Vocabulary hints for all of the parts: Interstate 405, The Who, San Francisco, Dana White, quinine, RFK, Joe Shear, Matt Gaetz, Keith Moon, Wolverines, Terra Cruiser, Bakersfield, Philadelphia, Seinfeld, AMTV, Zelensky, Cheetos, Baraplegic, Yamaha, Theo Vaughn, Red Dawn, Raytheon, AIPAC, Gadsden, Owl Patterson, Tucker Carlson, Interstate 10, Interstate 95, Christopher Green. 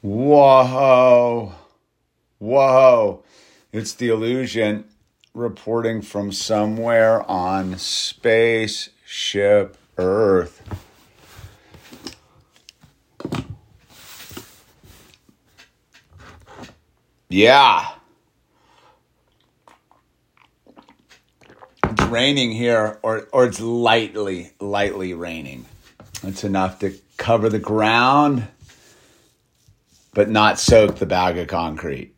Whoa. It's the illusion reporting from somewhere on Spaceship Earth. Yeah. It's raining here, or it's lightly raining. It's enough to cover the ground, but not soak the bag of concrete.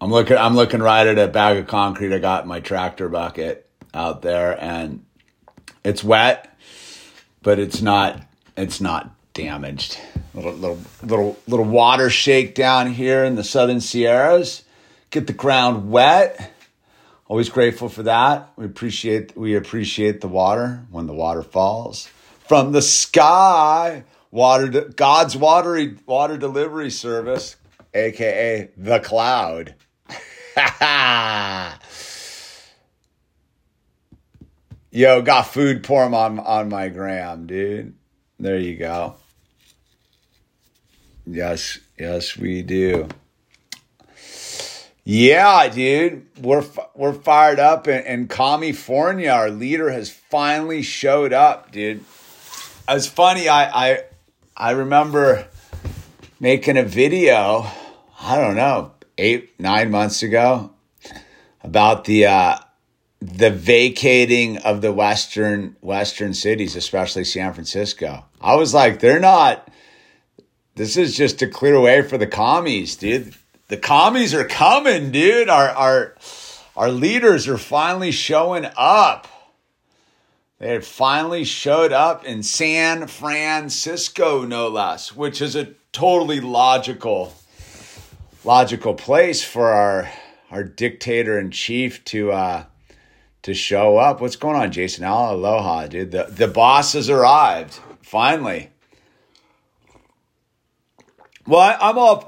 I'm looking right at a bag of concrete I got in my tractor bucket out there, and it's wet, but it's not damaged. Little water shake down here in the Southern Sierras. Get the ground wet. Always grateful for that. We appreciate the water when the water falls from the sky. God's water delivery service, aka the cloud. Yo, got food porn on my gram, dude. There you go. Yes, we do. Yeah, dude, we're fired up in California. Our leader has finally showed up, dude. It's funny. I remember making a video, I don't know, 8-9 months ago, about the vacating of the western cities, especially San Francisco. I was like, this is just to clear way for the commies, dude. The commies are coming, dude. Our leaders are finally showing up. They had finally showed up in San Francisco, no less, which is a totally logical place for our dictator in chief to show up. What's going on, Jason? Aloha, dude. The boss has arrived finally. Well,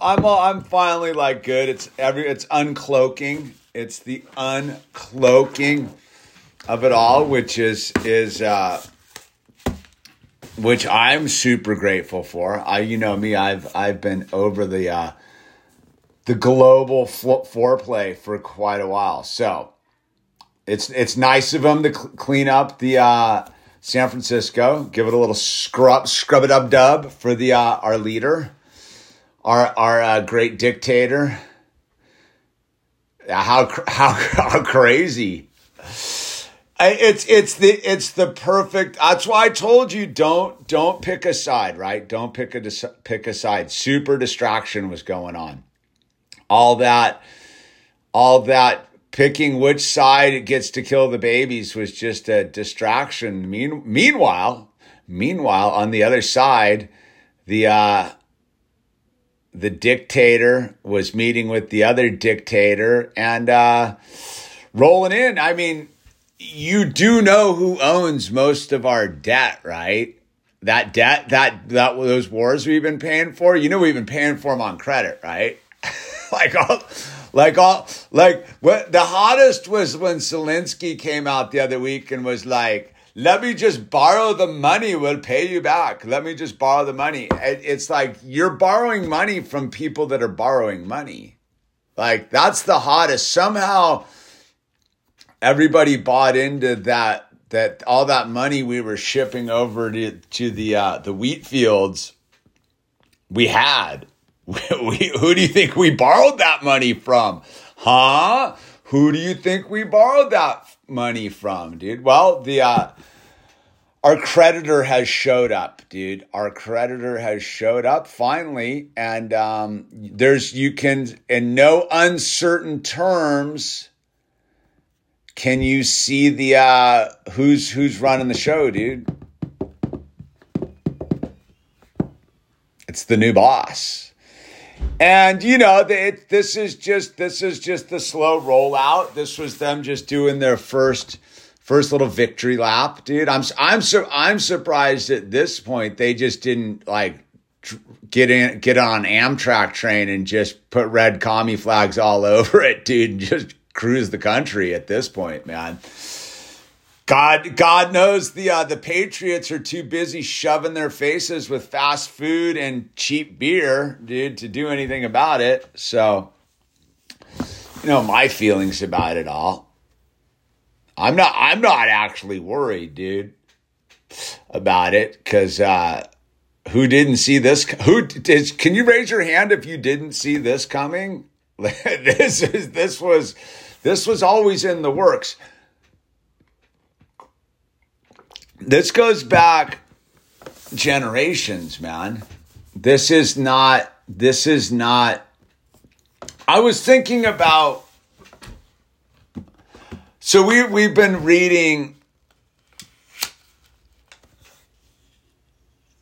I'm finally like good. It's uncloaking. It's the uncloaking of it all, which is which I'm super grateful for. I've been over the global foreplay for quite a while. So it's nice of them to clean up the San Francisco, give it a little scrub it up dub for the our leader. Our great dictator. How crazy! It's the perfect. That's why I told you don't pick a side, right? Don't pick a side. Super distraction was going on. All that picking which side it gets to kill the babies was just a distraction. Meanwhile, on the other side, the dictator was meeting with the other dictator and rolling in. I mean, you do know who owns most of our debt, right? That debt, that those wars we've been paying for, we've been paying for them on credit, right? What the hottest was when Zelensky came out the other week and was like, let me just borrow the money. We'll pay you back. Let me just borrow the money. It's like you're borrowing money from people that are borrowing money. Like, that's the hottest. Somehow everybody bought into that all that money we were shipping over to the wheat fields we had. Who do you think we borrowed that money from? Huh? Who do you think we borrowed that money from, dude? Well, our creditor has showed up, dude. Our creditor has showed up finally, and you can, in no uncertain terms, can you see the who's running the show, dude? It's the new boss. And this is just the slow rollout. This was them just doing their first little victory lap, dude. I'm surprised at this point they just didn't like get on an Amtrak train and just put red commie flags all over it, dude, and just cruise the country at this point, man. God knows the Patriots are too busy shoving their faces with fast food and cheap beer, dude, to do anything about it. So, you know, my feelings about it all. I'm not actually worried, dude, about it, 'cause who didn't see this? Can you raise your hand if you didn't see this coming? This was always in the works. This goes back generations, man. This is not, I was thinking about, so we've been reading,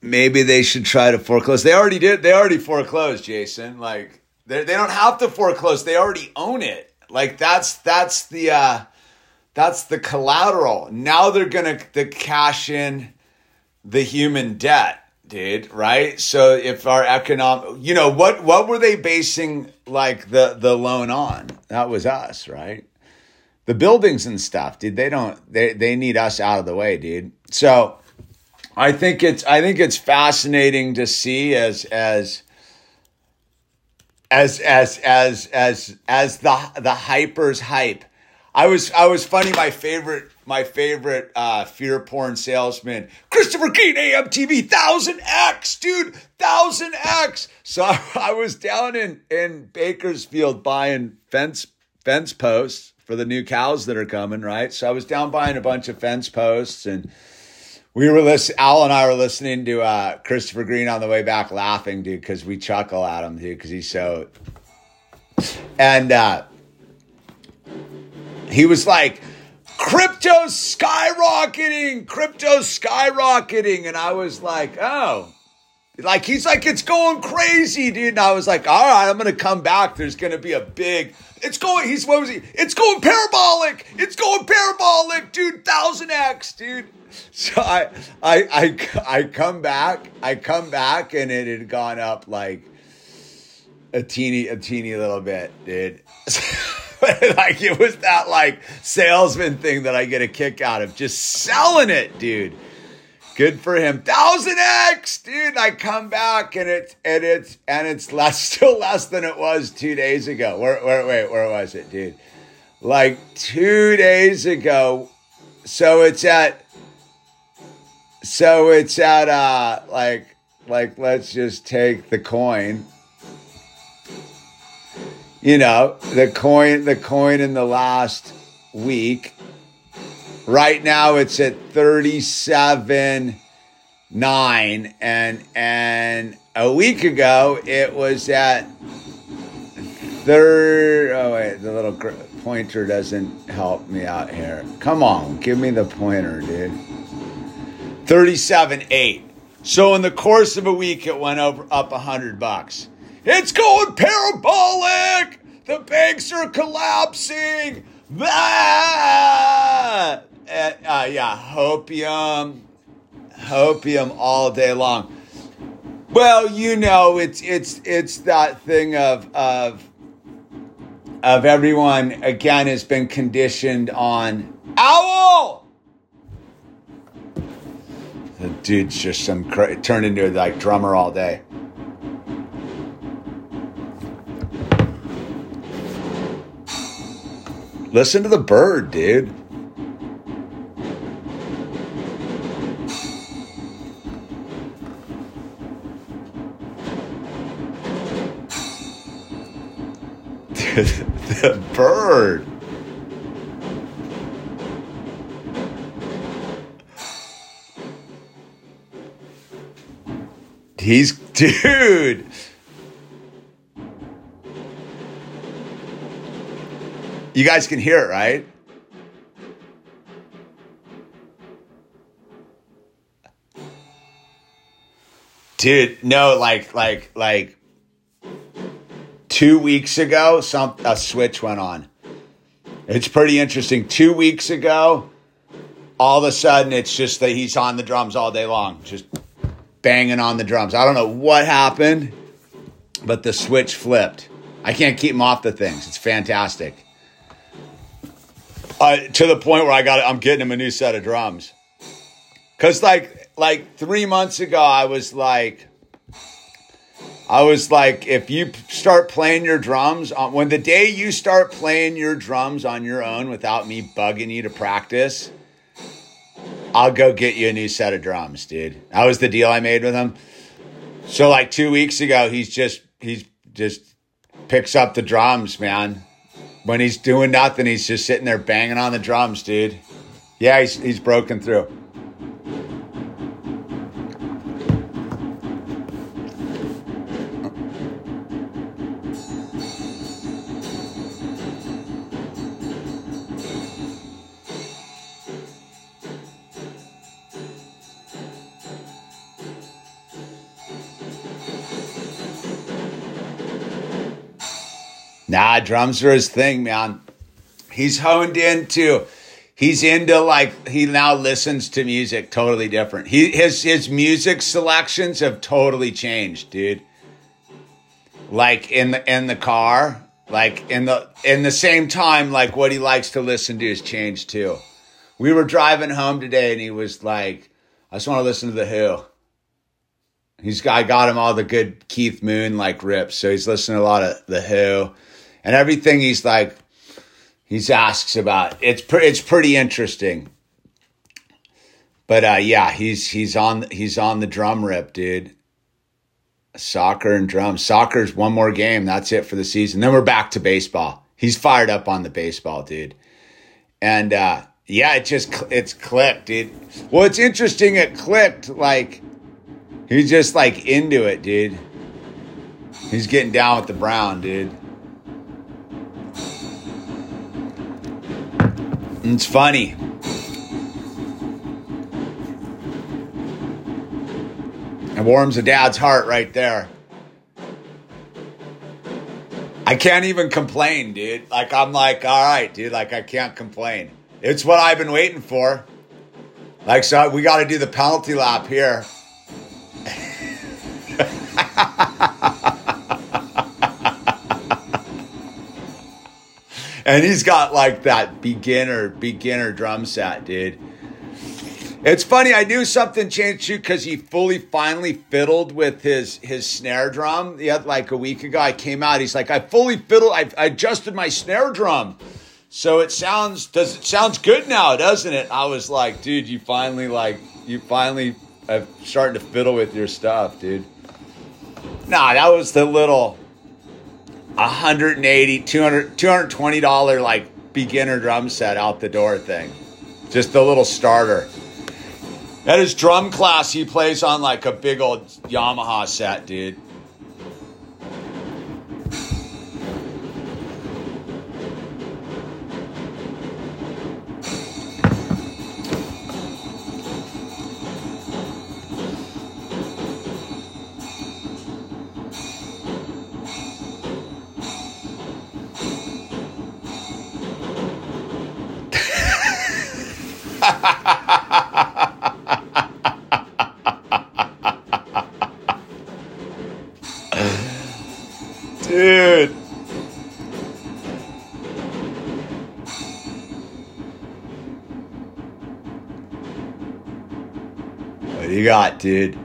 maybe they should try to foreclose. They already did. They already foreclosed, Jason. Like they don't have to foreclose. They already own it. Like that's the collateral. Now they're going to cash in the human debt, dude, right? So if our economic, you know, what were they basing like the loan on? That was us, right? The buildings and stuff, dude, they need us out of the way, dude. So I think it's fascinating to see as the hypers hype. I was funny. My favorite fear porn salesman, Christopher Green, AMTV, 1000X, dude, 1000X. So I was down in Bakersfield buying fence posts for the new cows that are coming, right? So I was down buying a bunch of fence posts, and we were Al and I were listening to Christopher Green on the way back, laughing, dude, because we chuckle at him, dude, because he's so. And he was like, crypto's skyrocketing. And I was like, oh, like, he's like, it's going crazy, dude. And I was like, all right, I'm going to come back. There's going to be a big, it's going parabolic. It's going parabolic, dude, 1000X, dude. So I come back and it had gone up like a teeny little bit, dude. Like it was that like salesman thing that I get a kick out of, just selling it, dude. Good for him. 1000X, dude. I come back and it's still less than it was 2 days ago. Where was it, dude? Like 2 days ago. So it's at like let's just take the coin. You know, the coin in the last week. Right now it's at 37.9, and a week ago it was at oh wait, the little pointer doesn't help me out here. Come on, give me the pointer, dude. 37.8. So in the course of a week it went up $100. It's going parabolic! The banks are collapsing! Ah! Yeah, hopium all day long. Well, you know, it's that thing of everyone again has been conditioned on owl. The dude's just turned into like drummer all day. Listen to the bird, dude. The bird. Dude. You guys can hear it, right? Dude, no, like 2 weeks ago, a switch went on. It's pretty interesting. 2 weeks ago, all of a sudden, it's just that he's on the drums all day long, just banging on the drums. I don't know what happened, but the switch flipped. I can't keep him off the things. It's fantastic. to the point where I'm getting him a new set of drums. Cause like 3 months ago, I was like, if you start playing your drums when the day you start playing your drums on your own without me bugging you to practice, I'll go get you a new set of drums, dude. That was the deal I made with him. So like 2 weeks ago, he's just picks up the drums, man. When he's doing nothing, he's just sitting there banging on the drums, dude. Yeah, he's broken through. Nah, drums are his thing, man. He's honed into, he now listens to music totally different. His music selections have totally changed, dude. Like in the car, like in the same time, like what he likes to listen to has changed too. We were driving home today and he was like, I just want to listen to The Who. I got him all the good Keith Moon like rips. So he's listening to a lot of The Who. And everything he asks about, it's pretty interesting. But yeah, he's on the drum rip, dude. Soccer and drums. Soccer's one more game. That's it for the season. Then we're back to baseball. He's fired up on the baseball, dude. And yeah, it's clicked, dude. Well, it's interesting. It clicked. Like he's just like into it, dude. He's getting down with the Brown, dude. It's funny. It warms a dad's heart right there. I can't even complain, dude. Like, I'm like, all right, dude. Like, I can't complain. It's what I've been waiting for. Like, so we got to do the penalty lap here. And he's got like that beginner drum set, dude. It's funny. I knew something changed too because he finally fiddled with his snare drum. Yeah, like a week ago, I came out. He's like, I fully fiddled. I adjusted my snare drum, so it sounds good now, doesn't it? I was like, dude, you finally are starting to fiddle with your stuff, dude. Nah, that was the little $180, $200, $220 like beginner drum set out the door thing. Just the little starter. At his drum class, he plays on like a big old Yamaha set, dude. Dude. What do you got, dude?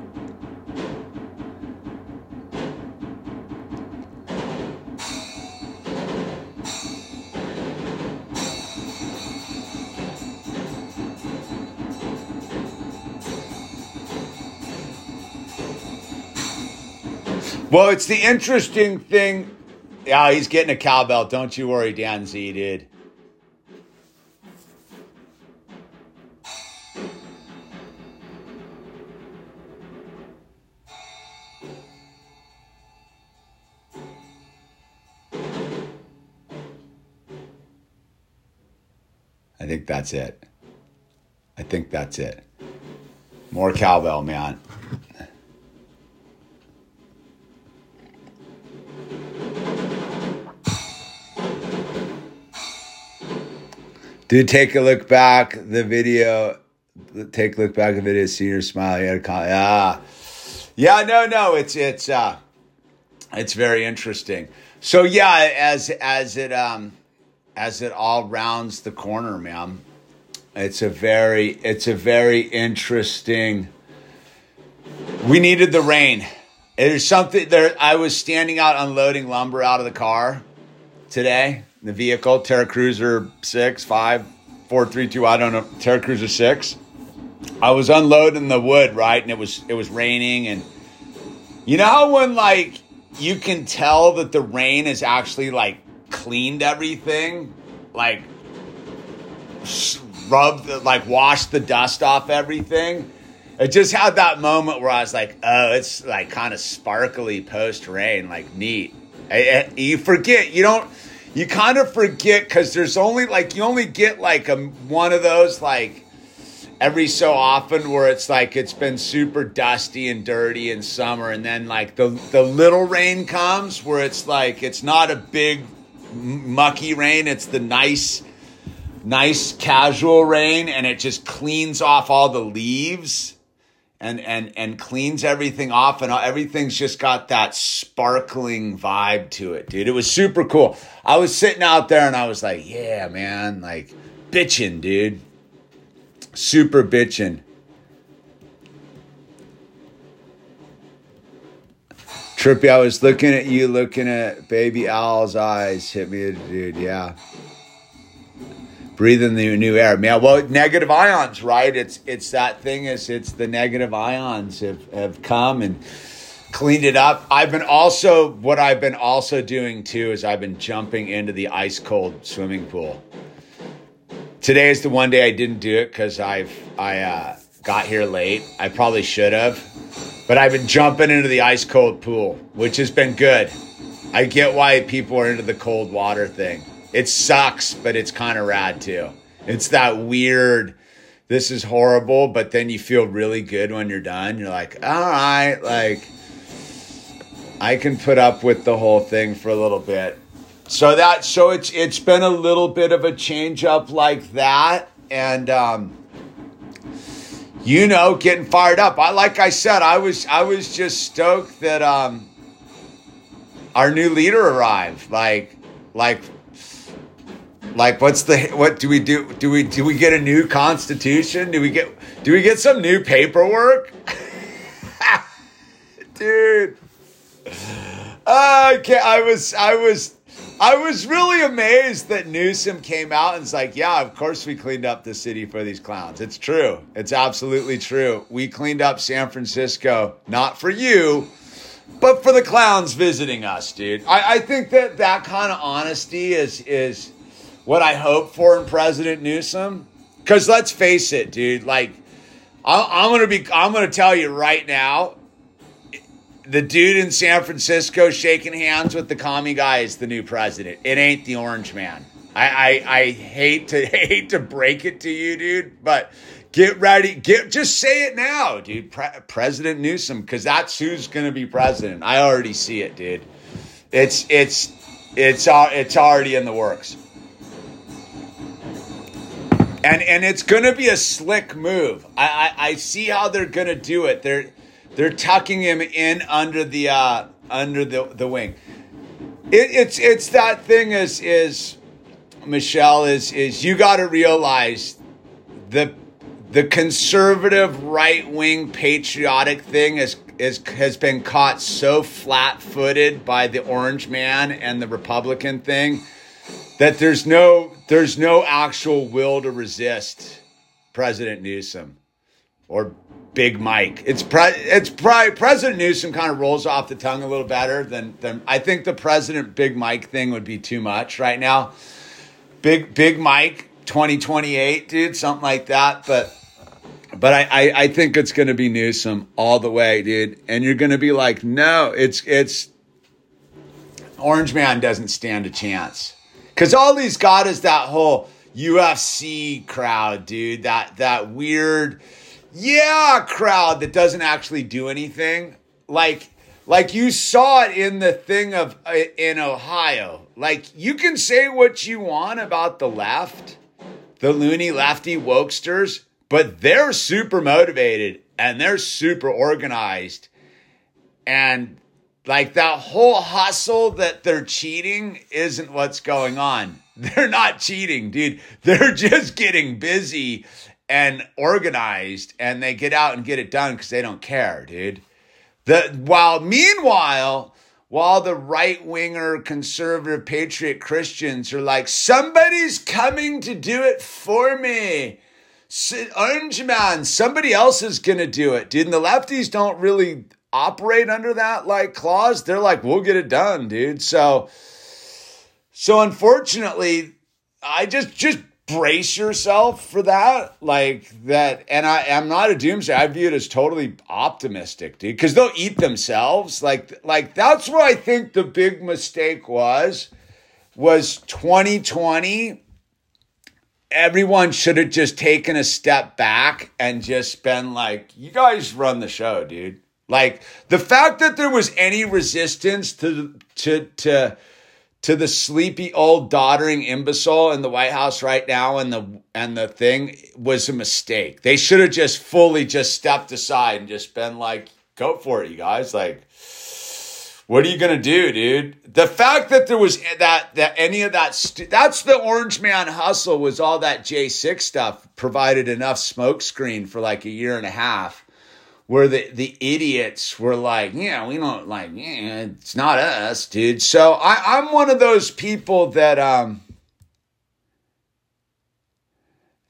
Well, it's the interesting thing. Yeah, he's getting a cowbell. Don't you worry, Dan Z, dude. I think that's it. More cowbell, man. Dude, take a look back the video. See your smile. No. It's very interesting. So yeah, as it as it all rounds the corner, man. It's a very interesting. We needed the rain. There's something there. I was standing out unloading lumber out of the car today. The vehicle, Terra Cruiser 6, 5, 4, 3, 2. I don't know. Terra Cruiser 6. I was unloading the wood, right, and it was raining, and you know how when like you can tell that the rain has actually like cleaned everything, like rubbed, like washed the dust off everything. I just had that moment where I was like, oh, it's like kind of sparkly post rain, like neat. You forget, you kind of forget because there's only like, you only get like one of those like every so often where it's like, it's been super dusty and dirty in summer. And then like the little rain comes where it's like, it's not a big mucky rain. It's the nice casual rain. And it just cleans off all the leaves and cleans everything off. And everything's just got that sparkling vibe to it, dude. It was super cool. I was sitting out there and I was like, yeah, man, like bitching, dude. Super bitchin'. Trippy, I was looking at you, looking at Baby Owl's eyes. Hit me, dude, yeah. Breathing the new air. Man, well, negative ions, right? It's that thing is it's the negative ions have come and cleaned it up. What I've been also doing too is I've been jumping into the ice cold swimming pool. Today is the one day I didn't do it because I got here late. I probably should have, but I've been jumping into the ice cold pool, which has been good. I get why people are into the cold water thing. It sucks, but it's kind of rad too. It's that weird, this is horrible, but then you feel really good when you're done. You're like, all right, like I can put up with the whole thing for a little bit. So it's been a little bit of a change up like that, and getting fired up. I was just stoked that our new leader arrived. Like what do we do? Do we get a new constitution? Do we get some new paperwork? Dude, okay, I was really amazed that Newsom came out and was like, yeah, of course we cleaned up the city for these clowns. It's true. It's absolutely true. We cleaned up San Francisco, not for you, but for the clowns visiting us, dude. I think that kind of honesty is what I hope for in President Newsom. Because let's face it, dude, like I'm going to tell you right now, the dude in San Francisco shaking hands with the commie guy is the new president. It ain't the orange man. I hate to break it to you, dude, but get ready. Just say it now, dude. President Newsom, because that's who's going to be president. I already see it, dude. It's already in the works. And it's going to be a slick move. I see how they're going to do it. They're tucking him in under the wing. It's that thing is Michelle is you got to realize the conservative right wing patriotic thing has been caught so flat footed by the orange man and the Republican thing that there's no actual will to resist President Newsom or Big Mike. It's probably President Newsom kind of rolls off the tongue a little better than I think the President Big Mike thing would be too much right now. Big Mike 2028, dude, something like that. But I think it's gonna be Newsom all the way, dude. And you're gonna be like, no, it's Orange Man doesn't stand a chance. Cause all he's got is that whole UFC crowd, dude. That weird crowd that doesn't actually do anything. Like you saw it in the thing in Ohio. Like you can say what you want about the left, the loony lefty wokesters, but they're super motivated and they're super organized. And Like, that whole hustle that they're cheating isn't what's going on. They're not cheating, dude. They're just getting busy and organized, and they get out and get it done because they don't care, dude. Meanwhile, the right-winger, conservative, patriot Christians are like, somebody's coming to do it for me. Orange man, somebody else is going to do it, dude. And the lefties don't really operate under that like clause. They're like, we'll get it done, dude. So unfortunately, I just brace yourself for that. Like that. And I'm not a doomsday. I view it as totally optimistic, dude, because they'll eat themselves. Like that's where I think the big mistake was 2020. Everyone should have just taken a step back and just been like, you guys run the show, dude. Like, the fact that there was any resistance to the sleepy old doddering imbecile in the White House right now and the thing was a mistake. They should have just fully just stepped aside and just been like, go for it, you guys. Like, what are you going to do, dude? The fact that there was that any of that, that's the orange man hustle, was all that J6 stuff provided enough smokescreen for like a year and a half, where the idiots were like, yeah, we don't like, yeah, it's not us, dude. So I'm one of those people that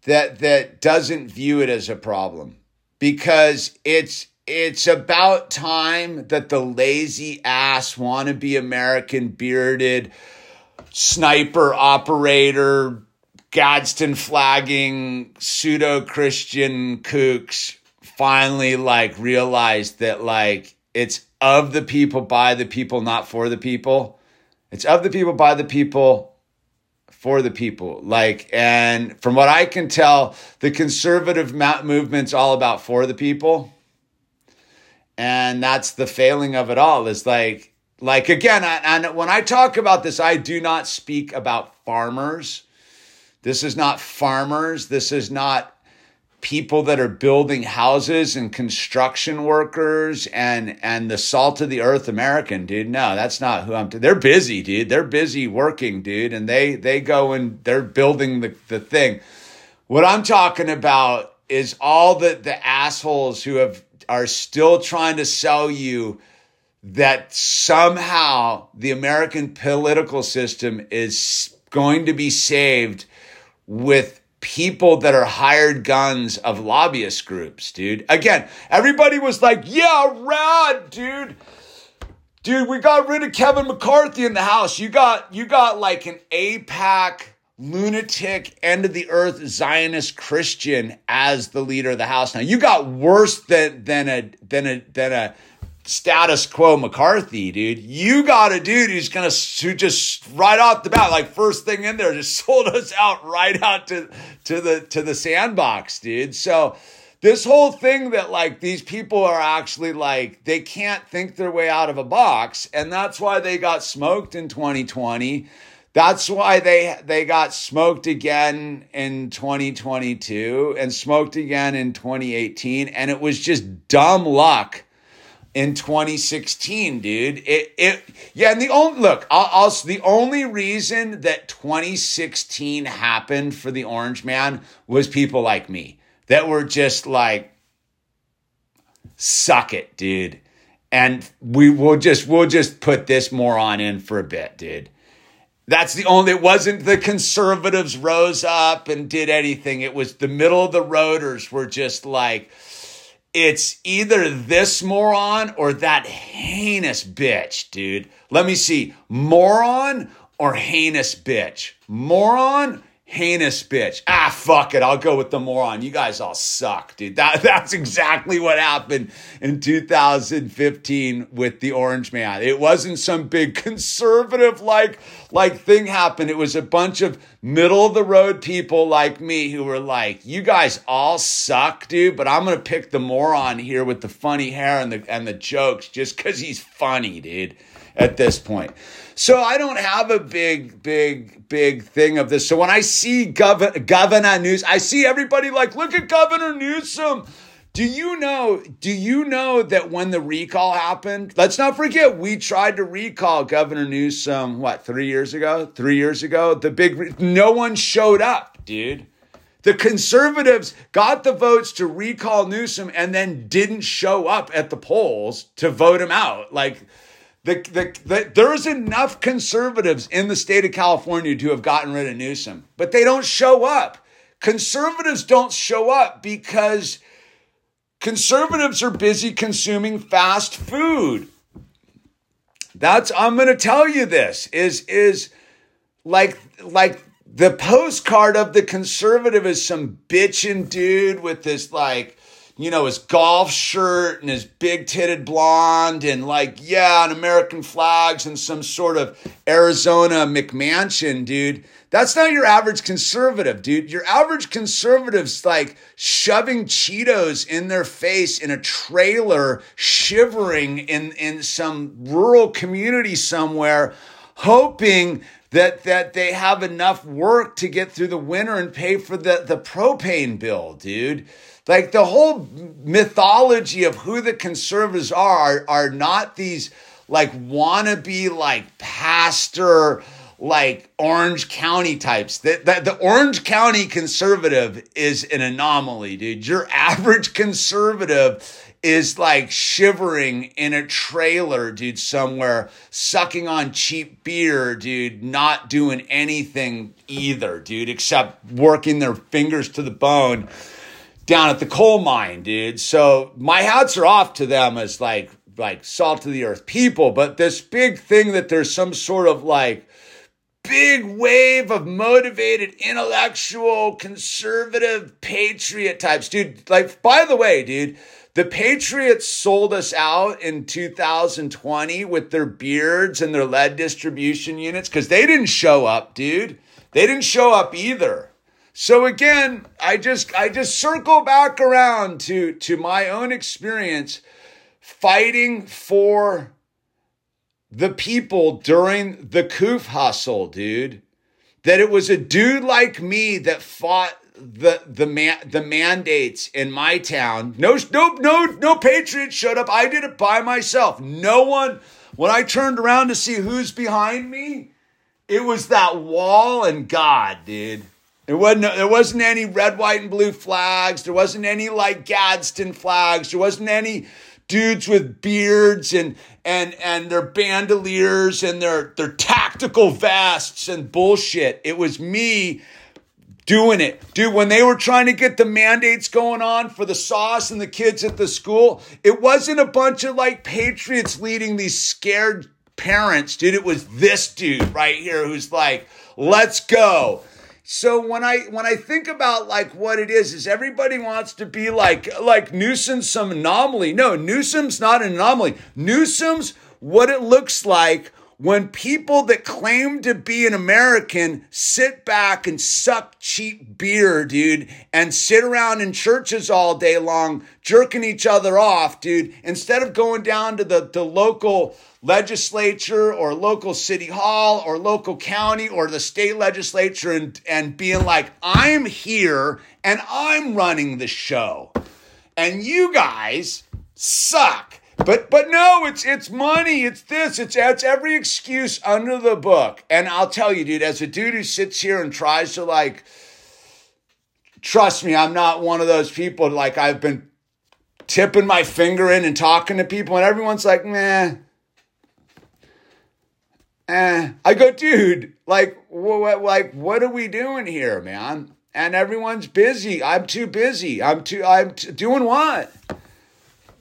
that doesn't view it as a problem, because it's about time that the lazy ass wannabe American bearded sniper operator, Gadsden flagging pseudo-Christian kooks finally like realized that like it's of the people, by the people, not for the people. It's of the people, by the people, for the people. Like, and from what I can tell, the conservative movement's all about for the people. And that's the failing of it all, is like again, and when I talk about this, I do not speak about farmers. This is not farmers. This is not people that are building houses and construction workers and the salt of the earth American, dude. No, that's not who they're busy, dude. They're busy working, dude. And they go and they're building the thing. What I'm talking about is all the assholes who are still trying to sell you that somehow the American political system is going to be saved with people that are hired guns of lobbyist groups, dude. Again, everybody was like, yeah, rad, dude. Dude, we got rid of Kevin McCarthy in the House. You got like an AIPAC lunatic, end-of-the-earth Zionist Christian as the leader of the House. Now, you got worse than a status quo McCarthy, dude. You got a dude who just right off the bat, like first thing in there, just sold us out right out to the sandbox, dude. So this whole thing that like these people are actually like, they can't think their way out of a box, and that's why they got smoked in 2020. That's why they got smoked again in 2022 and smoked again in 2018. And it was just dumb luck in 2016, dude. And the only reason that 2016 happened for the orange man was people like me that were just like, suck it, dude. And we'll just put this moron in for a bit, dude. That's the only, it wasn't the conservatives rose up and did anything. It was the middle of the roaders were just like, it's either this moron or that heinous bitch, dude. Let me see, moron or heinous bitch? Moron, heinous bitch. Ah, fuck it, I'll go with the moron. You guys all suck, dude. That's exactly what happened in 2015 with the orange man. It wasn't some big conservative like thing happened. It was a bunch of middle of the road people like me who were like, you guys all suck, dude, but I'm going to pick the moron here with the funny hair and the jokes just because he's funny, dude, at this point. So I don't have a big thing of this. So when I see Governor Newsom, I see everybody like, look at Governor Newsom. Do you know that when the recall happened, let's not forget, we tried to recall Governor Newsom, what, 3 years ago? 3 years ago, the big, no one showed up, dude. The conservatives got the votes to recall Newsom and then didn't show up at the polls to vote him out. Like, there's enough conservatives in the state of California to have gotten rid of Newsom, but they don't show up. Conservatives don't show up because conservatives are busy consuming fast food. That's, I'm going to tell you this, is like the postcard of the conservative is some bitchin' dude with this, like, you know, his golf shirt and his big-titted blonde and, like, yeah, and American flags and some sort of Arizona McMansion, dude. That's not your average conservative, dude. Your average conservative's like shoving Cheetos in their face in a trailer, shivering in some rural community somewhere, hoping that they have enough work to get through the winter and pay for the propane bill, dude. Like, the whole mythology of who the conservatives are not these, like, wannabe, like, pastor, like, Orange County types. The Orange County conservative is an anomaly, dude. Your average conservative is, like, shivering in a trailer, dude, somewhere, sucking on cheap beer, dude, not doing anything either, dude, except working their fingers to the bone down at the coal mine, dude. So my hats are off to them as, like salt of the earth people. But this big thing that there's some sort of, like, big wave of motivated, intellectual, conservative, patriot types, dude. Like, by the way, dude, the patriots sold us out in 2020 with their beards and their lead distribution units because they didn't show up, dude. They didn't show up either. So again, I just circle back around to my own experience fighting for the people during the Koof hustle, dude. That it was a dude like me that fought the mandates in my town. No patriots showed up. I did it by myself. No one. When I turned around to see who's behind me, it was that wall and God, dude. There wasn't any red, white, and blue flags. There wasn't any, like, Gadsden flags. There wasn't any dudes with beards and their bandoliers and their tactical vests and bullshit. It was me doing it. Dude, when they were trying to get the mandates going on for the sauce and the kids at the school, it wasn't a bunch of, like, patriots leading these scared parents, dude. It was this dude right here who's like, let's go. So when I think about, like, what it is everybody wants to be like Newsom's some anomaly. No, Newsom's not an anomaly. Newsom's what it looks like when people that claim to be an American sit back and suck cheap beer, dude, and sit around in churches all day long, jerking each other off, dude, instead of going down to the local legislature or local city hall or local county or the state legislature and being like, I'm here and I'm running the show and you guys suck. But no, it's money, it's this, it's every excuse under the book. And I'll tell you, dude, as a dude who sits here and tries to, like, trust me, I'm not one of those people, like, I've been tipping my finger in and talking to people and everyone's like, meh. I go, dude, like, what are we doing here, man? And everyone's busy. I'm too busy. Doing what?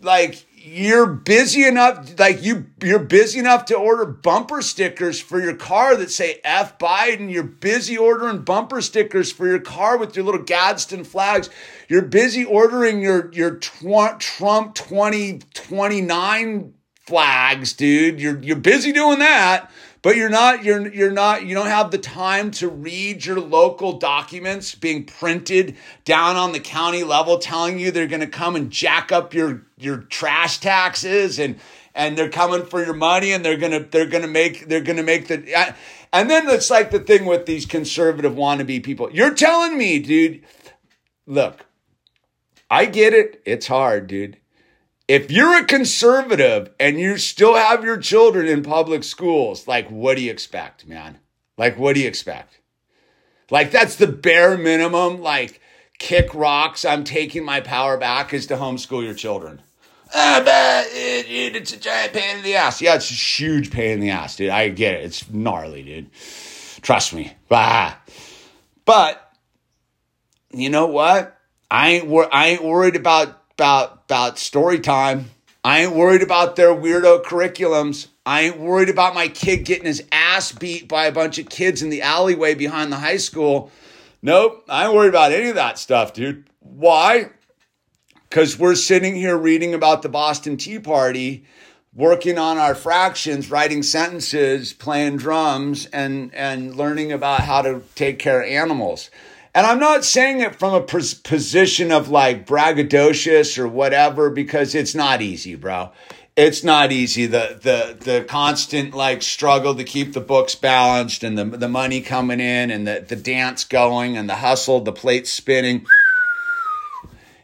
Like, you're busy enough, like, you're busy enough to order bumper stickers for your car that say F Biden. You're busy ordering bumper stickers for your car with your little Gadsden flags. You're busy ordering your Trump 2029 flags, dude. You're busy doing that, but you're not, you don't have the time to read your local documents being printed down on the county level telling you they're going to come and jack up your trash taxes and they're coming for your money and they're going to make the, and then it's like the thing with these conservative wannabe people. You're telling me, dude, look, I get it. It's hard, dude. If you're a conservative and you still have your children in public schools, like, what do you expect, man? Like, what do you expect? Like, that's the bare minimum, like, kick rocks, I'm taking my power back, is to homeschool your children. But it's a giant pain in the ass. Yeah, it's a huge pain in the ass, dude. I get it. It's gnarly, dude. Trust me. But you know what? I ain't worried about story time. I ain't worried about their weirdo curriculums. I ain't worried about my kid getting his ass beat by a bunch of kids in the alleyway behind the high school. Nope, I ain't worried about any of that stuff, dude. Why? Because we're sitting here reading about the Boston Tea Party, working on our fractions, writing sentences, playing drums, and learning about how to take care of animals. And I'm not saying it from a position of like braggadocious or whatever, because it's not easy, bro. It's not easy. The constant like struggle to keep the books balanced and the money coming in and the dance going and the hustle, the plates spinning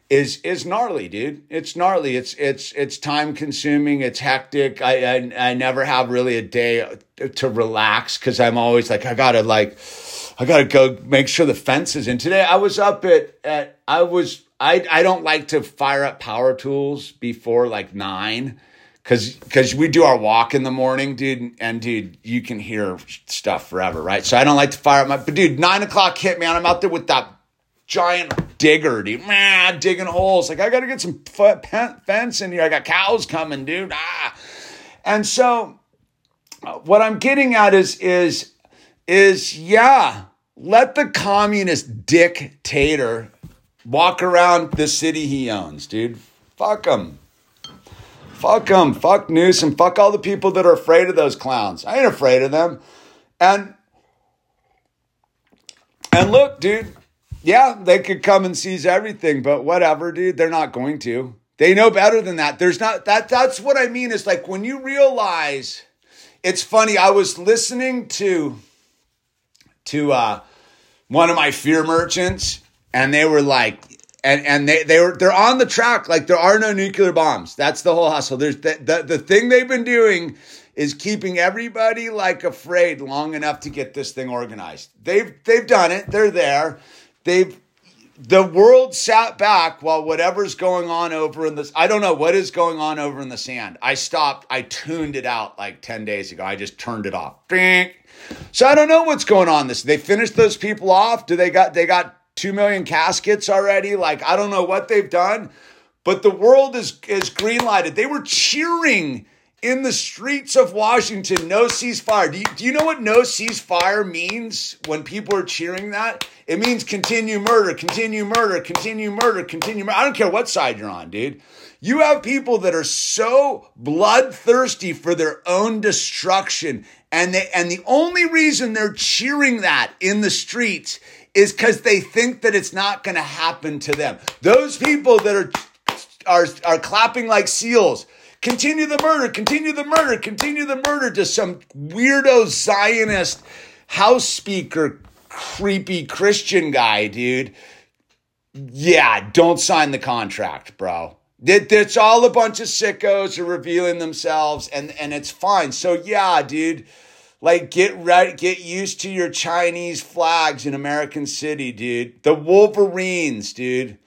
is gnarly, dude. It's gnarly. It's time consuming. It's hectic. I never have really a day to relax because I'm always like, I gotta go make sure the fence is in. Today I was up I don't like to fire up power tools before like 9 because we do our walk in the morning, dude. And dude, you can hear stuff forever, right? So I don't like to fire up but dude, 9 o'clock hit, man. I'm out there with that giant digger, dude. Man, digging holes. Like, I got to get some fence in here. I got cows coming, dude. And so what I'm getting at is yeah, let the communist dictator walk around the city he owns, dude. Fuck him. Fuck him. Fuck Newsom. Fuck all the people that are afraid of those clowns. I ain't afraid of them. And look, dude. Yeah, they could come and seize everything, but whatever, dude. They're not going to. They know better than that. There's not that. That's what I mean. Is like when you realize, it's funny. I was listening to one of my fear merchants, and they were like, they're on the track. Like, there are no nuclear bombs. That's the whole hustle. There's the thing they've been doing is keeping everybody like afraid long enough to get this thing organized. They've done it. They're there. The world sat back while whatever's going on over in this. I don't know what is going on over in the sand. I stopped. I tuned it out like 10 days ago. I just turned it off. Ding. So I don't know what's going on. They finished those people off. They got 2 million caskets already? Like, I don't know what they've done, but the world is green lighted. They were cheering in the streets of Washington, no ceasefire. Do you know what no ceasefire means when people are cheering that? It means continue murder, continue murder, continue murder, continue murder. I don't care what side you're on, dude. You have people that are so bloodthirsty for their own destruction. And the only reason they're cheering that in the streets is because they think that it's not going to happen to them. Those people that are clapping like seals, continue the murder, continue the murder, continue the murder to some weirdo Zionist house speaker, creepy Christian guy, dude. Yeah, don't sign the contract, bro. It's all a bunch of sickos are revealing themselves, and it's fine. So yeah, dude, like get used to your Chinese flags in American City, dude. The Wolverines, dude.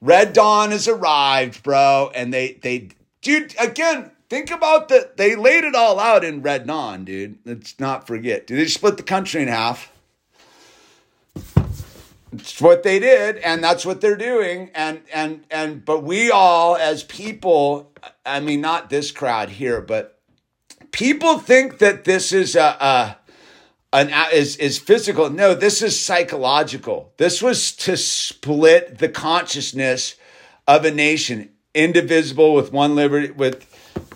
Red Dawn has arrived, bro, and they dude, again, think about that. They laid it all out in Red Dawn, dude. Let's not forget, dude. They split the country in half. It's what they did, and that's what they're doing. And but we all, as people, I mean, not this crowd here, but people think that this is is physical. No, this is psychological. This was to split the consciousness of a nation. Indivisible with one liberty, with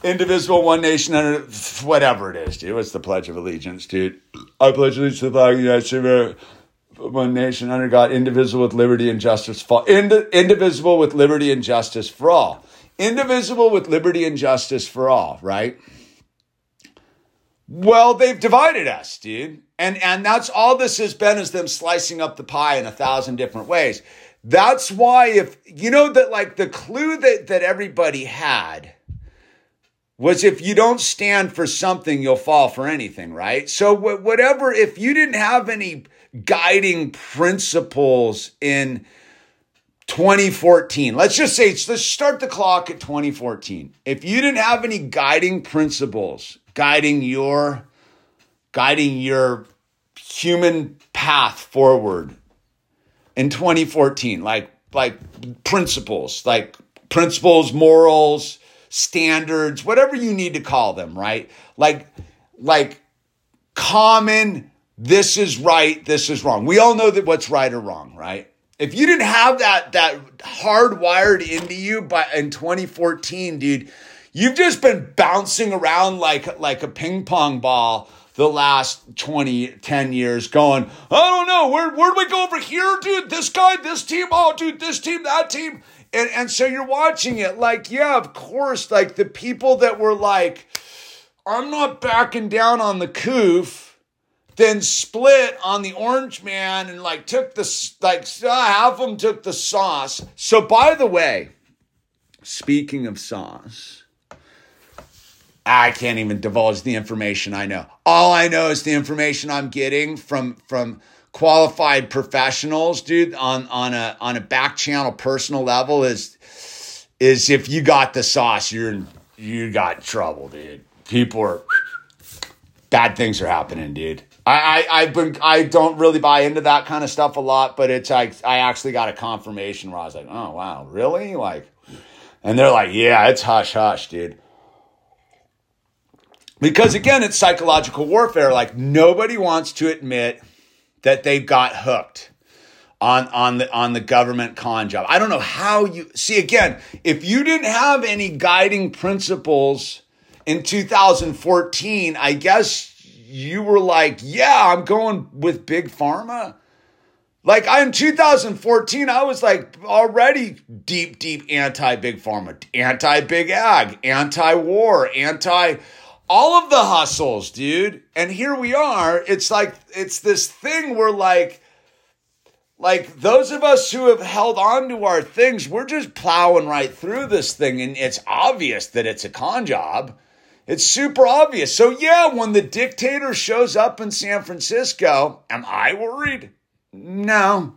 indivisible, one nation under whatever it is, dude. What's the Pledge of Allegiance, dude? I pledge allegiance to the flag of the United States of America, one nation under God, indivisible with liberty and justice for all. Indivisible with liberty and justice for all. Indivisible with liberty and justice for all, right? Well, they've divided us, dude. And that's all this has been, is them slicing up the pie in 1,000 different ways. That's why if, you know, that like the clue that everybody had was if you don't stand for something, you'll fall for anything, right? So whatever, if you didn't have any guiding principles in 2014, let's just say, let's start the clock at 2014. If you didn't have any guiding principles guiding your human path forward in 2014, like principles, morals, standards, whatever you need to call them, right? Like common, this is right, this is wrong. We all know that what's right or wrong, right? If you didn't have that hardwired into you in 2014, dude, you've just been bouncing around like a ping pong ball the last 10 years going, I don't know, where do we go over here, dude? This guy, this team, oh, dude, this team, that team. And so you're watching it like, yeah, of course, like the people that were like, I'm not backing down on the coof, then split on the orange man and like took the, like half of them took the sauce. So by the way, speaking of sauce, I can't even divulge the information I know. All I know is the information I'm getting from qualified professionals, dude, on a back channel personal level is if you got the sauce, you got trouble, dude. Bad things are happening, dude. I don't really buy into that kind of stuff a lot, but it's like, I actually got a confirmation where I was like, oh wow, really? Like, and they're like, yeah, it's hush hush, dude. Because again, it's psychological warfare. Like nobody wants to admit that they've got hooked on the government con job. I don't know how you see, again, if you didn't have any guiding principles in 2014, I guess you were like, yeah, I'm going with big pharma. Like in 2014, I was like already deep anti-big pharma, anti-big ag, anti-war, all of the hustles, dude. And here we are. It's like, it's this thing where like those of us who have held on to our things, we're just plowing right through this thing. And it's obvious that it's a con job. It's super obvious. So yeah, when the dictator shows up in San Francisco, am I worried? No,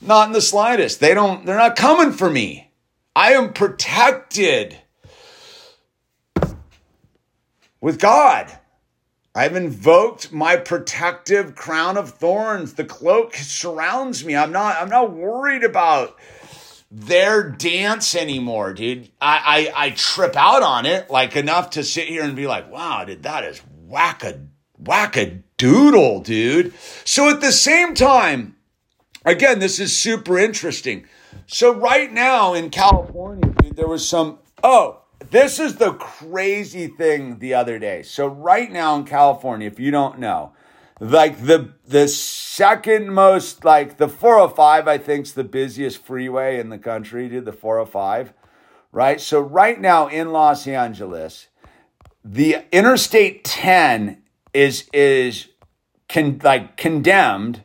not in the slightest. They're not coming for me. I am protected with God. I've invoked my protective crown of thorns. The cloak surrounds me. I'm not worried about their dance anymore, dude. I trip out on it like enough to sit here and be like, wow, dude, that is whack-a-doodle, dude. So at the same time, again, this is super interesting. So right now in California, dude, there was this is the crazy thing the other day. So right now in California, if you don't know, like the second most, like the 405, I think is the busiest freeway in the country, dude, the 405, right? So right now in Los Angeles, the Interstate 10 is condemned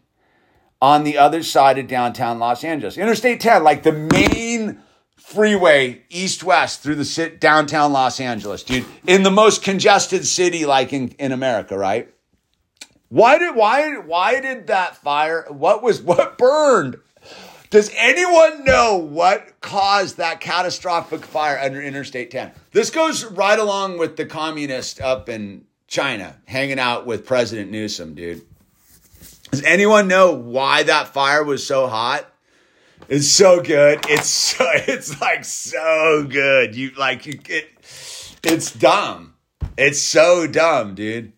on the other side of downtown Los Angeles. Interstate 10, like the main freeway east-west through the downtown Los Angeles, dude, in the most congested city like in America, right? Why did that fire? What burned? Does anyone know what caused that catastrophic fire under Interstate 10? This goes right along with the communist up in China hanging out with President Newsom, dude. Does anyone know why that fire was so hot? It's so good. It's like so good. It's dumb. It's so dumb, dude.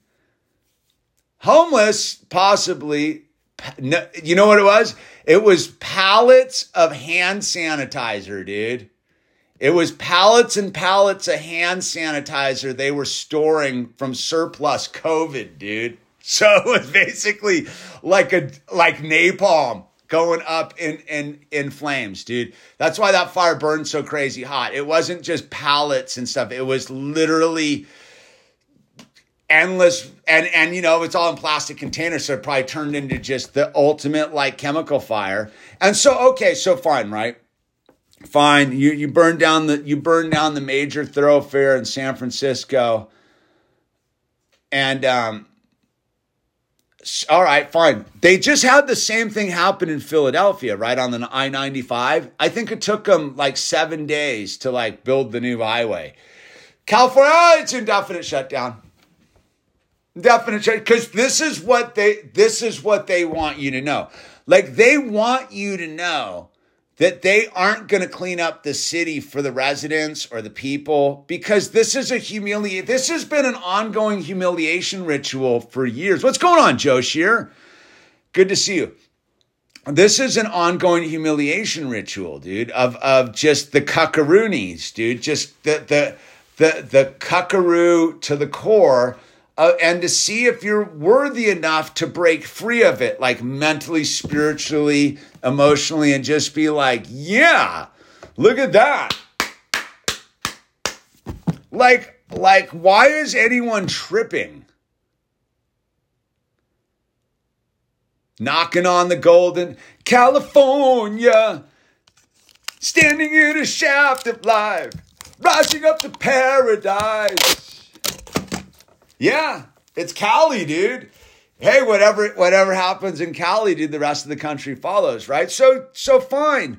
Homeless, possibly. No, you know what it was? It was pallets of hand sanitizer, dude. It was pallets and pallets of hand sanitizer they were storing from surplus COVID, dude. So it was basically like napalm going up in flames, dude. That's why that fire burned so crazy hot. It wasn't just pallets and stuff. It was literally endless, and you know, it's all in plastic containers, so it probably turned into just the ultimate like chemical fire. And so, okay, so fine, right? Fine, you burn down the major thoroughfare in San Francisco, and all right, fine. They just had the same thing happen in Philadelphia, right, on the I-95. I think it took them like 7 days to like build the new highway. California, oh, it's indefinite shutdown. Indefinite shutdown, because this is what they want you to know. Like, they want you to know that they aren't going to clean up the city for the residents or the people, because this is this has been an ongoing humiliation ritual for years. What's going on, Joe Shear? Good to see you. This is an ongoing humiliation ritual, dude, of just the cuckaroonies, dude, just the cuckaroo to the core, and to see if you're worthy enough to break free of it, like mentally, spiritually, emotionally, and just be like, yeah, look at that. Like, why is anyone tripping? Knocking on the golden California, standing in a shaft of life, rising up to paradise. Yeah, it's Cali, dude. Hey, whatever happens in Cali, dude, the rest of the country follows, right? So fine,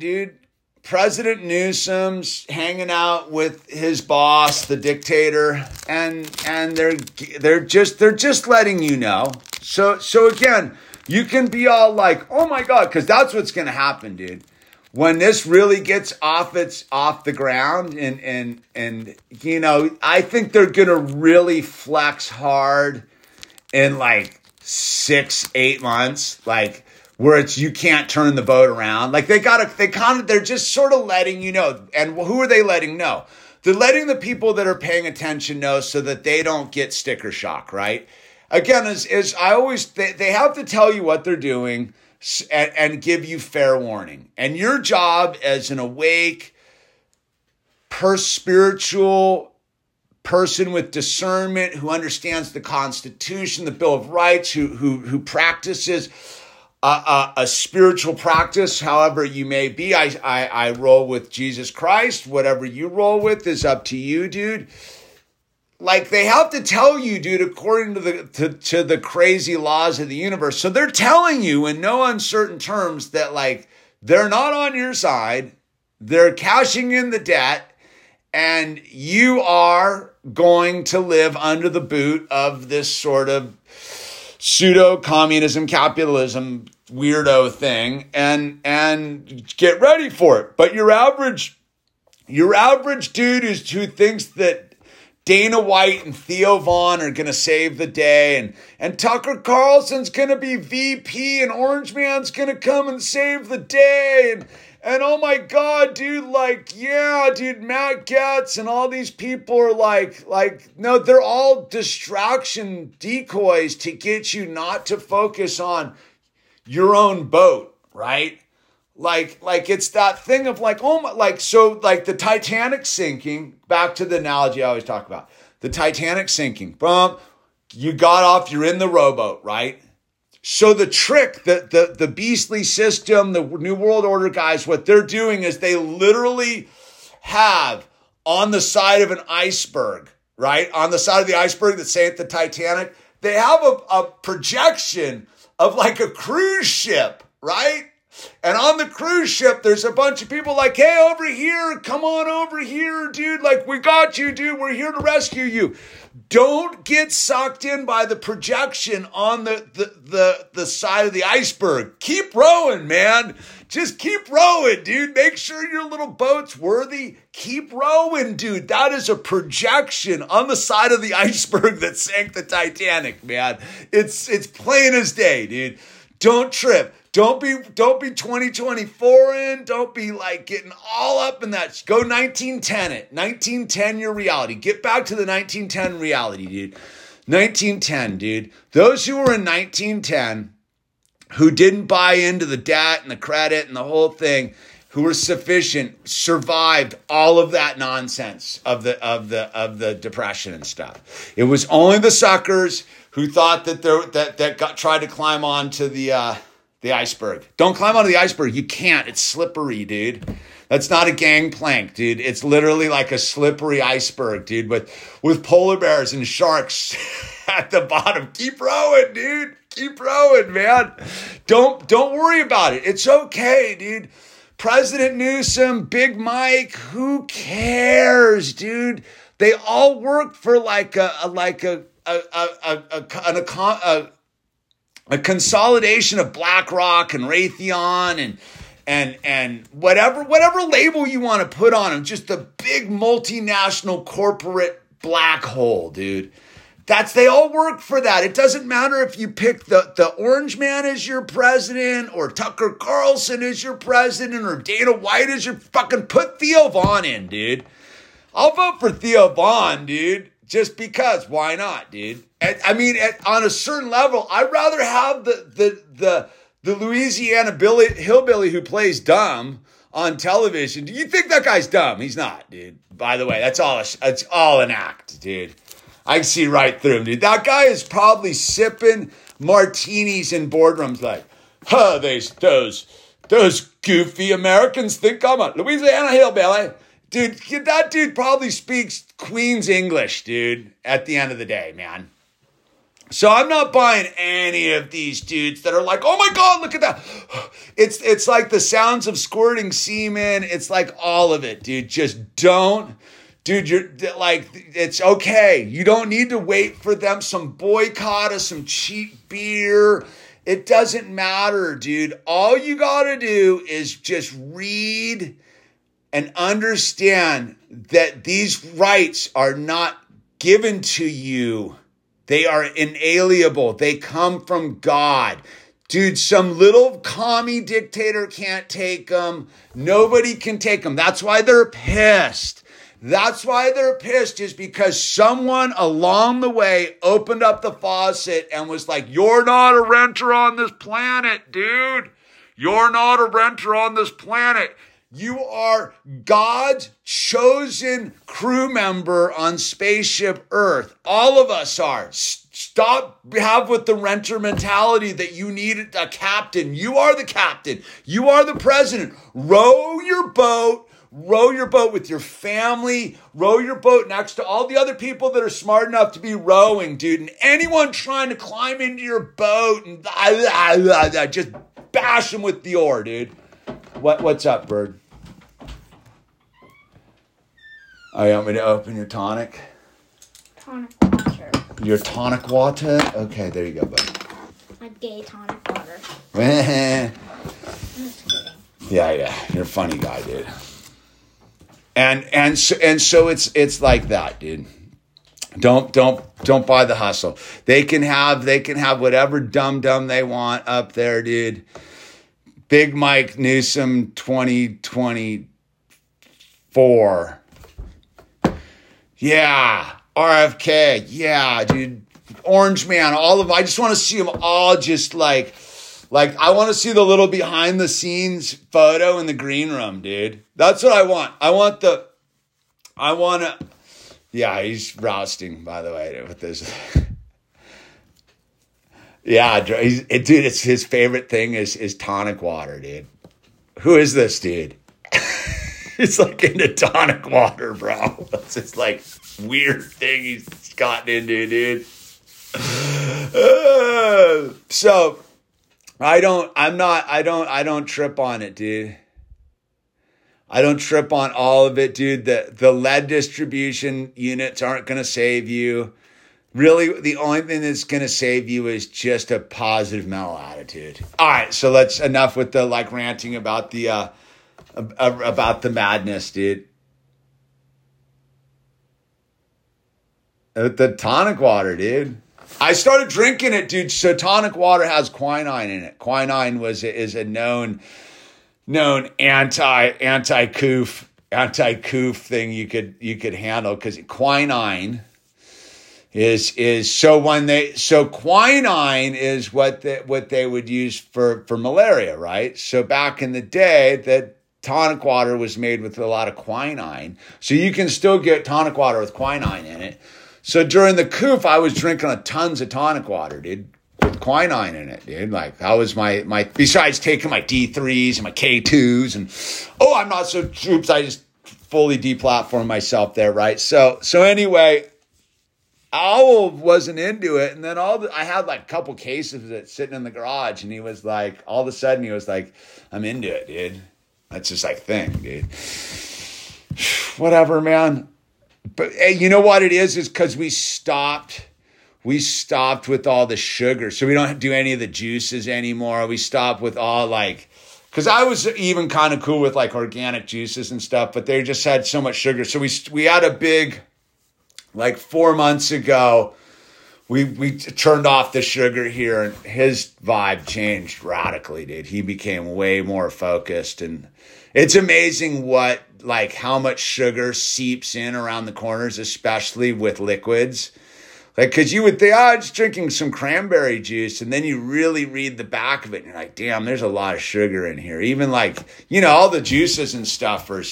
dude. President Newsom's hanging out with his boss, the dictator, and they're just letting you know. So again, you can be all like, oh my God, because that's what's gonna happen, dude. When this really gets off the ground, and you know, I think they're gonna really flex hard in like 6-8 months, like where it's you can't turn the boat around. Like they're just sort of letting you know. And who are they letting know? They're letting the people that are paying attention know, so that they don't get sticker shock, right? Again, as I always, they have to tell you what they're doing and give you fair warning. And your job as an awake, spiritual person with discernment, who understands the Constitution, the Bill of Rights, who practices a spiritual practice, however you may be. I roll with Jesus Christ. Whatever you roll with is up to you, dude. Like, they have to tell you, dude, according to the crazy laws of the universe. So they're telling you in no uncertain terms that, like, they're not on your side. They're cashing in the debt, and you are going to live under the boot of this sort of pseudo-communism, capitalism, weirdo thing, and get ready for it. But your average dude who thinks that Dana White and Theo Vaughn are going to save the day, and Tucker Carlson's going to be VP, and Orange Man's going to come and save the day, and oh my God, dude, like, yeah, dude, Matt Gaetz and all these people are like, no, they're all distraction decoys to get you not to focus on your own boat, right? Like it's that thing of like, oh my, like, so like the Titanic sinking, back to the analogy I always talk about, the Titanic sinking, boom, you got off, you're in the rowboat, right? So the trick, the beastly system, the New World Order guys, what they're doing is they literally have on the side of an iceberg, right? On the side of the iceberg that sank the Titanic, they have a projection of like a cruise ship, right? And on the cruise ship, there's a bunch of people like, hey, over here, come on over here, dude. Like, we got you, dude. We're here to rescue you. Don't get sucked in by the projection on the side of the iceberg. Keep rowing, man. Just keep rowing, dude. Make sure your little boat's worthy. Keep rowing, dude. That is a projection on the side of the iceberg that sank the Titanic, man. It's plain as day, dude. Don't trip. Don't be 2024 in. Don't be like getting all up in that. Go 1910 it. 1910 your reality. Get back to the 1910 reality, dude. 1910, dude. Those who were in 1910 who didn't buy into the debt and the credit and the whole thing, who were sufficient, survived all of that nonsense of the depression and stuff. It was only the suckers who thought that tried to climb onto the iceberg. Don't climb onto the iceberg. You can't. It's slippery, dude. That's not a gangplank, dude. It's literally like a slippery iceberg, dude, with polar bears and sharks at the bottom. Keep rowing, dude. Keep rowing, man. Don't worry about it. It's okay, dude. President Newsom, Big Mike, who cares, dude? They all work for a consolidation of BlackRock and Raytheon and whatever label you want to put on them. Just the big multinational corporate black hole, dude. They all work for that. It doesn't matter if you pick the orange man as your president or Tucker Carlson as your president or Dana White as your fucking, put Theo Vaughn in, dude. I'll vote for Theo Vaughn, dude, just because why not, dude? On a certain level, I'd rather have the Louisiana hillbilly who plays dumb on television. Do you think that guy's dumb? He's not, dude. By the way, that's all an act, dude. I can see right through him, dude. That guy is probably sipping martinis in boardrooms like, huh, those goofy Americans think I'm a Louisiana hillbilly. Dude, that dude probably speaks Queen's English, dude, at the end of the day, man. So I'm not buying any of these dudes that are like, oh my God, look at that. It's like the sounds of squirting semen. It's like all of it, dude. Just don't. Dude, you're like, it's okay. You don't need to wait for them, some boycott or some cheap beer. It doesn't matter, dude. All you got to do is just read and understand that these rights are not given to you. They are inalienable. They come from God. Dude, some little commie dictator can't take them. Nobody can take them. That's why they're pissed. That's why they're pissed, is because someone along the way opened up the faucet and was like, you're not a renter on this planet, dude. You're not a renter on this planet. You are God's chosen crew member on Spaceship Earth. All of us are. Have with the renter mentality that you need a captain. You are the captain. You are the president. Row your boat. Row your boat with your family. Row your boat next to all the other people that are smart enough to be rowing, dude. And anyone trying to climb into your boat and just bash them with the oar, dude. What's up, bird? Oh, you want me to open your tonic? Tonic water. Your tonic water? Okay, there you go, buddy. My gay tonic water. Yeah. You're a funny guy, dude. And so it's like that, dude. Don't buy the hustle. They can have whatever dumb they want up there, dude. Big Mike Newsom 2024. Yeah, RFK. Yeah, dude. Orange man. All of them. I just want to see them all just like, I want to see the little behind-the-scenes photo in the green room, dude. That's what I want. Yeah, he's roasting, by the way, with this. Yeah, dude, it's his favorite thing is tonic water, dude. Who is this dude? It's like into tonic water, bro. That's this, like, weird thing he's gotten into, dude. So... I don't trip on it, dude. I don't trip on all of it, dude. The lead distribution units aren't going to save you. Really, the only thing that's going to save you is just a positive mental attitude. All right, so let's enough with the like ranting about the madness, dude. With the tonic water, dude. I started drinking it, dude. So tonic water has quinine in it. Quinine is a known anti-coof thing you could handle, because quinine is quinine is what they would use for malaria, right? So back in the day, that tonic water was made with a lot of quinine. So you can still get tonic water with quinine in it. So during the coup, I was drinking tons of tonic water, dude, with quinine in it, dude. Like, how was my besides taking my D3s and my K2s and, oh, I'm not so troops. I just fully deplatformed myself there, right? So anyway, Owl wasn't into it. And then I had like a couple cases of it sitting in the garage, and he was like, all of a sudden he was like, I'm into it, dude. That's just like thing, dude. Whatever, man. But hey, you know what it is because we stopped with all the sugar. So we don't do any of the juices anymore. We stopped with all like, because I was even kind of cool with like organic juices and stuff, but they just had so much sugar. So we had a big, like 4 months ago, we turned off the sugar here, and his vibe changed radically, dude. He became way more focused, and it's amazing what, like how much sugar seeps in around the corners, especially with liquids. Like, cause you would think, oh, just drinking some cranberry juice. And then you really read the back of it and you're like, damn, there's a lot of sugar in here. Even like, you know, all the juices and stuff are,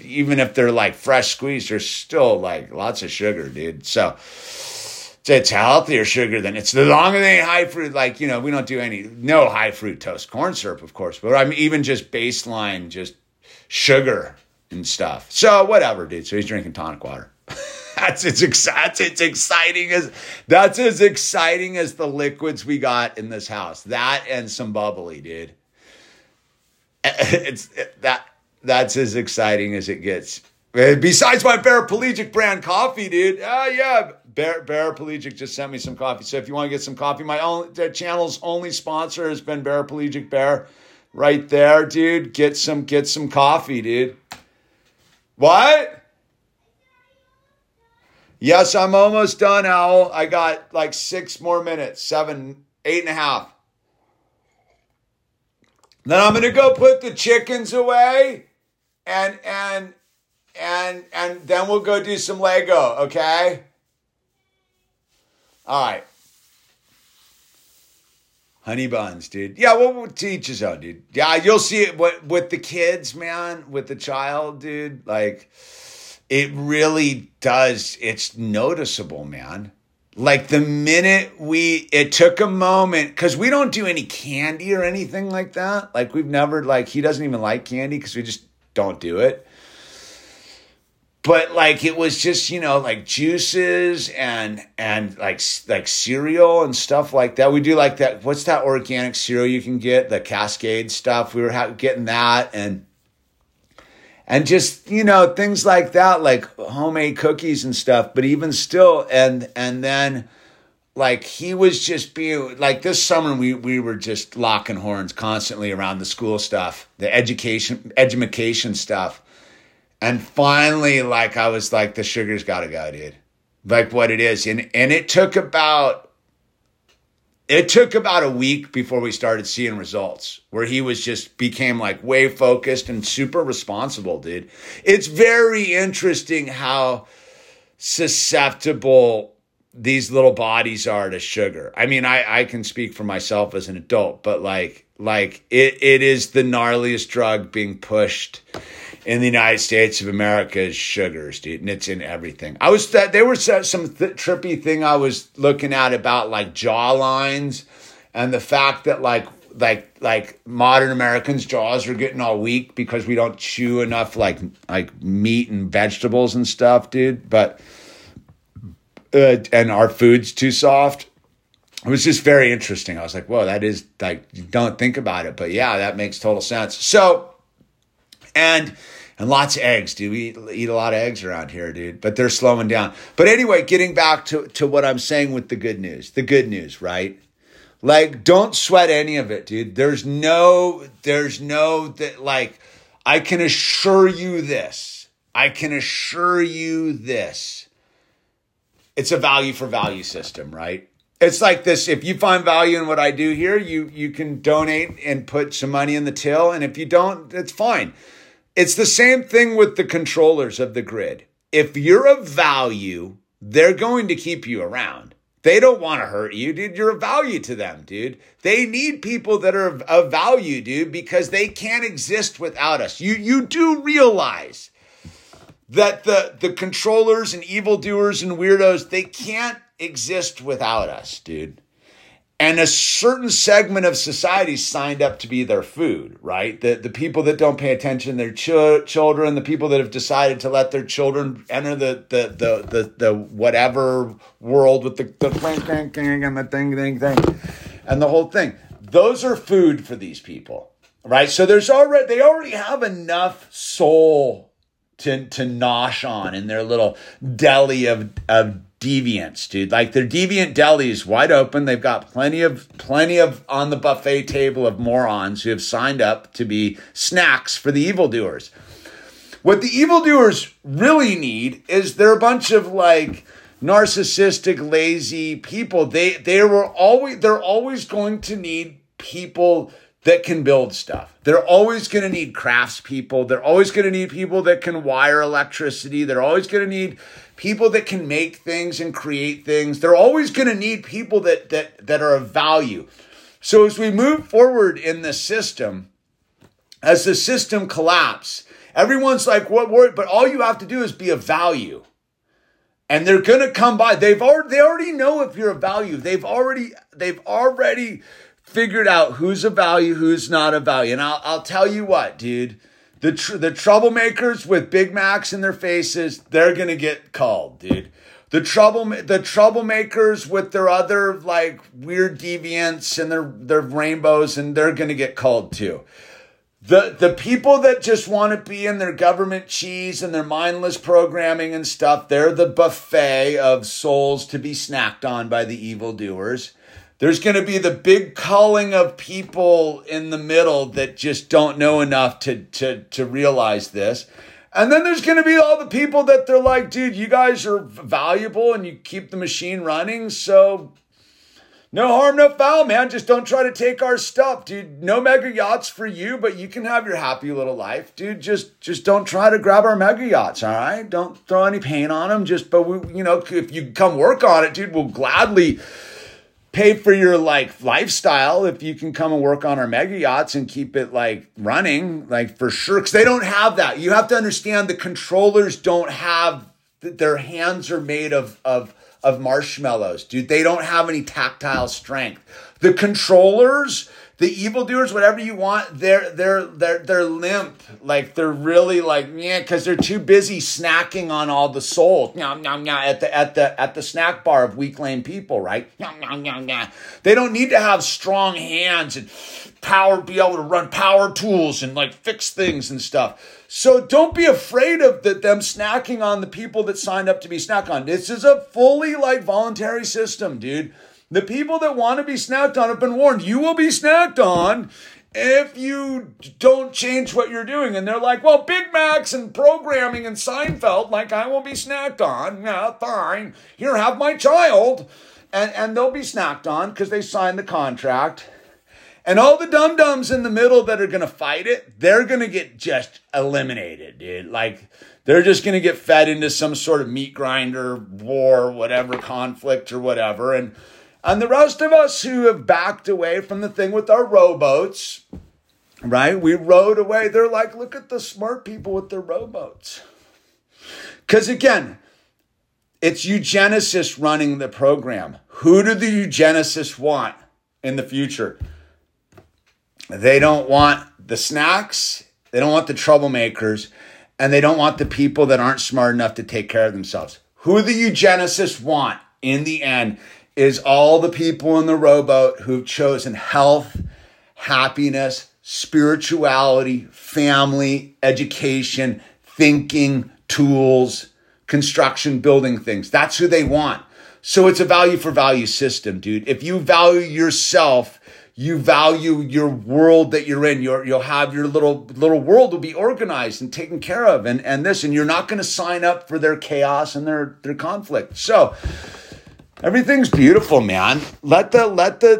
even if they're like fresh squeezed, there's still like lots of sugar, dude. So it's healthier sugar than it's the longer than high fruit. Like, you know, we don't do no high fructose corn syrup, of course, but I mean, even just baseline, just sugar and stuff. So whatever, dude. So he's drinking tonic water. That's as exciting as the liquids we got in this house. That and some bubbly, dude. That's as exciting as it gets. Besides my Baraplegic brand coffee, dude. Yeah. Baraplegic just sent me some coffee. So if you want to get some coffee, the channel's only sponsor has been Baraplegic Bear. Right there, dude. Get some coffee, dude. What? Yes, I'm almost done, Owl. I got like 6 more minutes, 8.5. Then I'm gonna go put the chickens away, and then we'll go do some Lego. Okay. All right. Honey buns, dude. Yeah, we'll teach his own, dude. Yeah, you'll see it with the kids, man, with the child, dude. Like, it really does. It's noticeable, man. Like, the minute it took a moment, because we don't do any candy or anything like that. Like, we've never, like, he doesn't even like candy because we just don't do it. But like, it was just, you know, like juices and like cereal and stuff like that. We do like that. What's that organic cereal you can get? The Cascade stuff. We were getting that and just, you know, things like that, like homemade cookies and stuff. But even still, and then like, he was just being like, this summer we were just locking horns constantly around the school stuff, the edumacation stuff. And finally, like, I was like, the sugar's got to go, dude. Like what it is. And it took about a week before we started seeing results where he was just became like way focused and super responsible, dude. It's very interesting how susceptible these little bodies are to sugar. I mean, I can speak for myself as an adult, but like it is the gnarliest drug being pushed in the United States of America is sugars, dude, and it's in everything. There was some trippy thing I was looking at about like jaw lines and the fact that like modern Americans' jaws are getting all weak because we don't chew enough like meat and vegetables and stuff, dude. But and our food's too soft. It was just very interesting. I was like, whoa, that is like you don't think about it, but yeah, that makes total sense. So and lots of eggs, dude. We eat a lot of eggs around here, dude. But they're slowing down. But anyway, getting back to what I'm saying with the good news, right? Like, don't sweat any of it, dude. I can assure you this. It's a value for value system, right? It's like this. If you find value in what I do here, you can donate and put some money in the till. And if you don't, it's fine. It's the same thing with the controllers of the grid. If you're of value, they're going to keep you around. They don't want to hurt you, dude. You're a value to them, dude. They need people that are of value, dude, because they can't exist without us. You do realize that the controllers and evildoers and weirdos, they can't exist without us, dude. And a certain segment of society signed up to be their food, right? The people that don't pay attention, their children, the people that have decided to let their children enter the whatever world with the clang and the thing and the whole thing. Those are food for these people, right? So they already have enough soul to nosh on in their little deli of deviants, dude. Like, their deviant deli's wide open. They've got plenty of on the buffet table of morons who have signed up to be snacks for the evildoers. What the evildoers really need is they're a bunch of like narcissistic, lazy people. They're always going to need people that can build stuff. They're always going to need craftspeople. They're always going to need people that can wire electricity. They're always going to need people that can make things and create things. They're always going to need people that are of value. So as we move forward in the system, as the system collapses, everyone's like, what word? But all you have to do is be of value. And they're going to come by. They already know if you're of value. They've already figured out who's of value, who's not of value. And I'll tell you what, dude, the troublemakers with Big Macs in their faces, they're going to get called, dude. The troublemakers with their other like weird deviants and their rainbows, and they're going to get called too. The people that just want to be in their government cheese and their mindless programming and stuff, they're the buffet of souls to be snacked on by the evildoers. There's going to be the big culling of people in the middle that just don't know enough to realize this. And then there's going to be all the people that they're like, dude, you guys are valuable and you keep the machine running. So no harm, no foul, man. Just don't try to take our stuff, dude. No mega yachts for you, but you can have your happy little life, dude. Just don't try to grab our mega yachts. All right. Don't throw any paint on them. But if you come work on it, dude, we'll gladly pay for your like lifestyle if you can come and work on our mega yachts and keep it like running, like for sure. Because they don't have that. You have to understand the controllers don't have, their hands are made of marshmallows, dude. They don't have any tactile strength. The controllers, the evildoers, whatever you want, they're limp. Like they're really like, yeah, because they're too busy snacking on all the soul. Nom, nom, nom, at the snack bar of weak lame people, right? Nom, nom, nom, nom. They don't need to have strong hands and power, be able to run power tools and like fix things and stuff. So don't be afraid of them snacking on the people that signed up to be snacked on. This is a fully like voluntary system, dude. The people that want to be snacked on have been warned. You will be snacked on if you don't change what you're doing. And they're like, well, Big Macs and programming and Seinfeld, like I will be snacked on. Yeah, fine. Here, have my child. And they'll be snacked on because they signed the contract. And all the dum-dums in the middle that are going to fight it, they're going to get just eliminated, dude. Like, they're just going to get fed into some sort of meat grinder, war, whatever, conflict or whatever. And the rest of us who have backed away from the thing with our rowboats, right? We rowed away. They're like, look at the smart people with their rowboats. Because again, it's eugenicists running the program. Who do the eugenicists want in the future? They don't want the snacks. They don't want the troublemakers. And they don't want the people that aren't smart enough to take care of themselves. Who the eugenicists want in the end is all the people in the rowboat who've chosen health, happiness, spirituality, family, education, thinking, tools, construction, building things. That's who they want. So it's a value for value system, dude. If you value yourself, you value your world that you're in. You'll have your little world will be organized and taken care of and you're not going to sign up for their chaos and their conflict. So everything's beautiful, man. Let the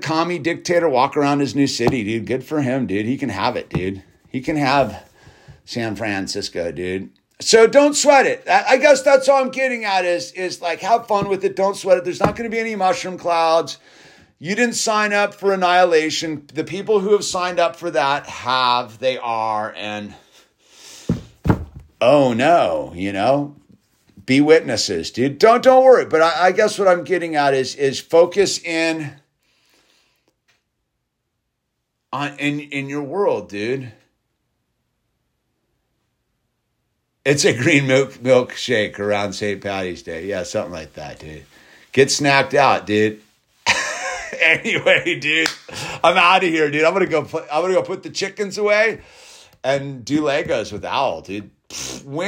commie dictator walk around his new city, dude. Good for him, dude. He can have it, dude. He can have San Francisco, dude. So don't sweat it. I guess that's all I'm getting at is like, have fun with it. Don't sweat it. There's not going to be any mushroom clouds. You didn't sign up for annihilation. The people who have signed up for that have, they are, and oh no, you know, be witnesses, dude. Don't worry. But I guess what I'm getting at is focus in on in your world, dude. It's a green milkshake around St. Paddy's Day. Yeah, something like that, dude. Get snapped out, dude. Anyway, dude, I'm out of here, dude. I'm gonna go put the chickens away and do Legos with Owl, dude. When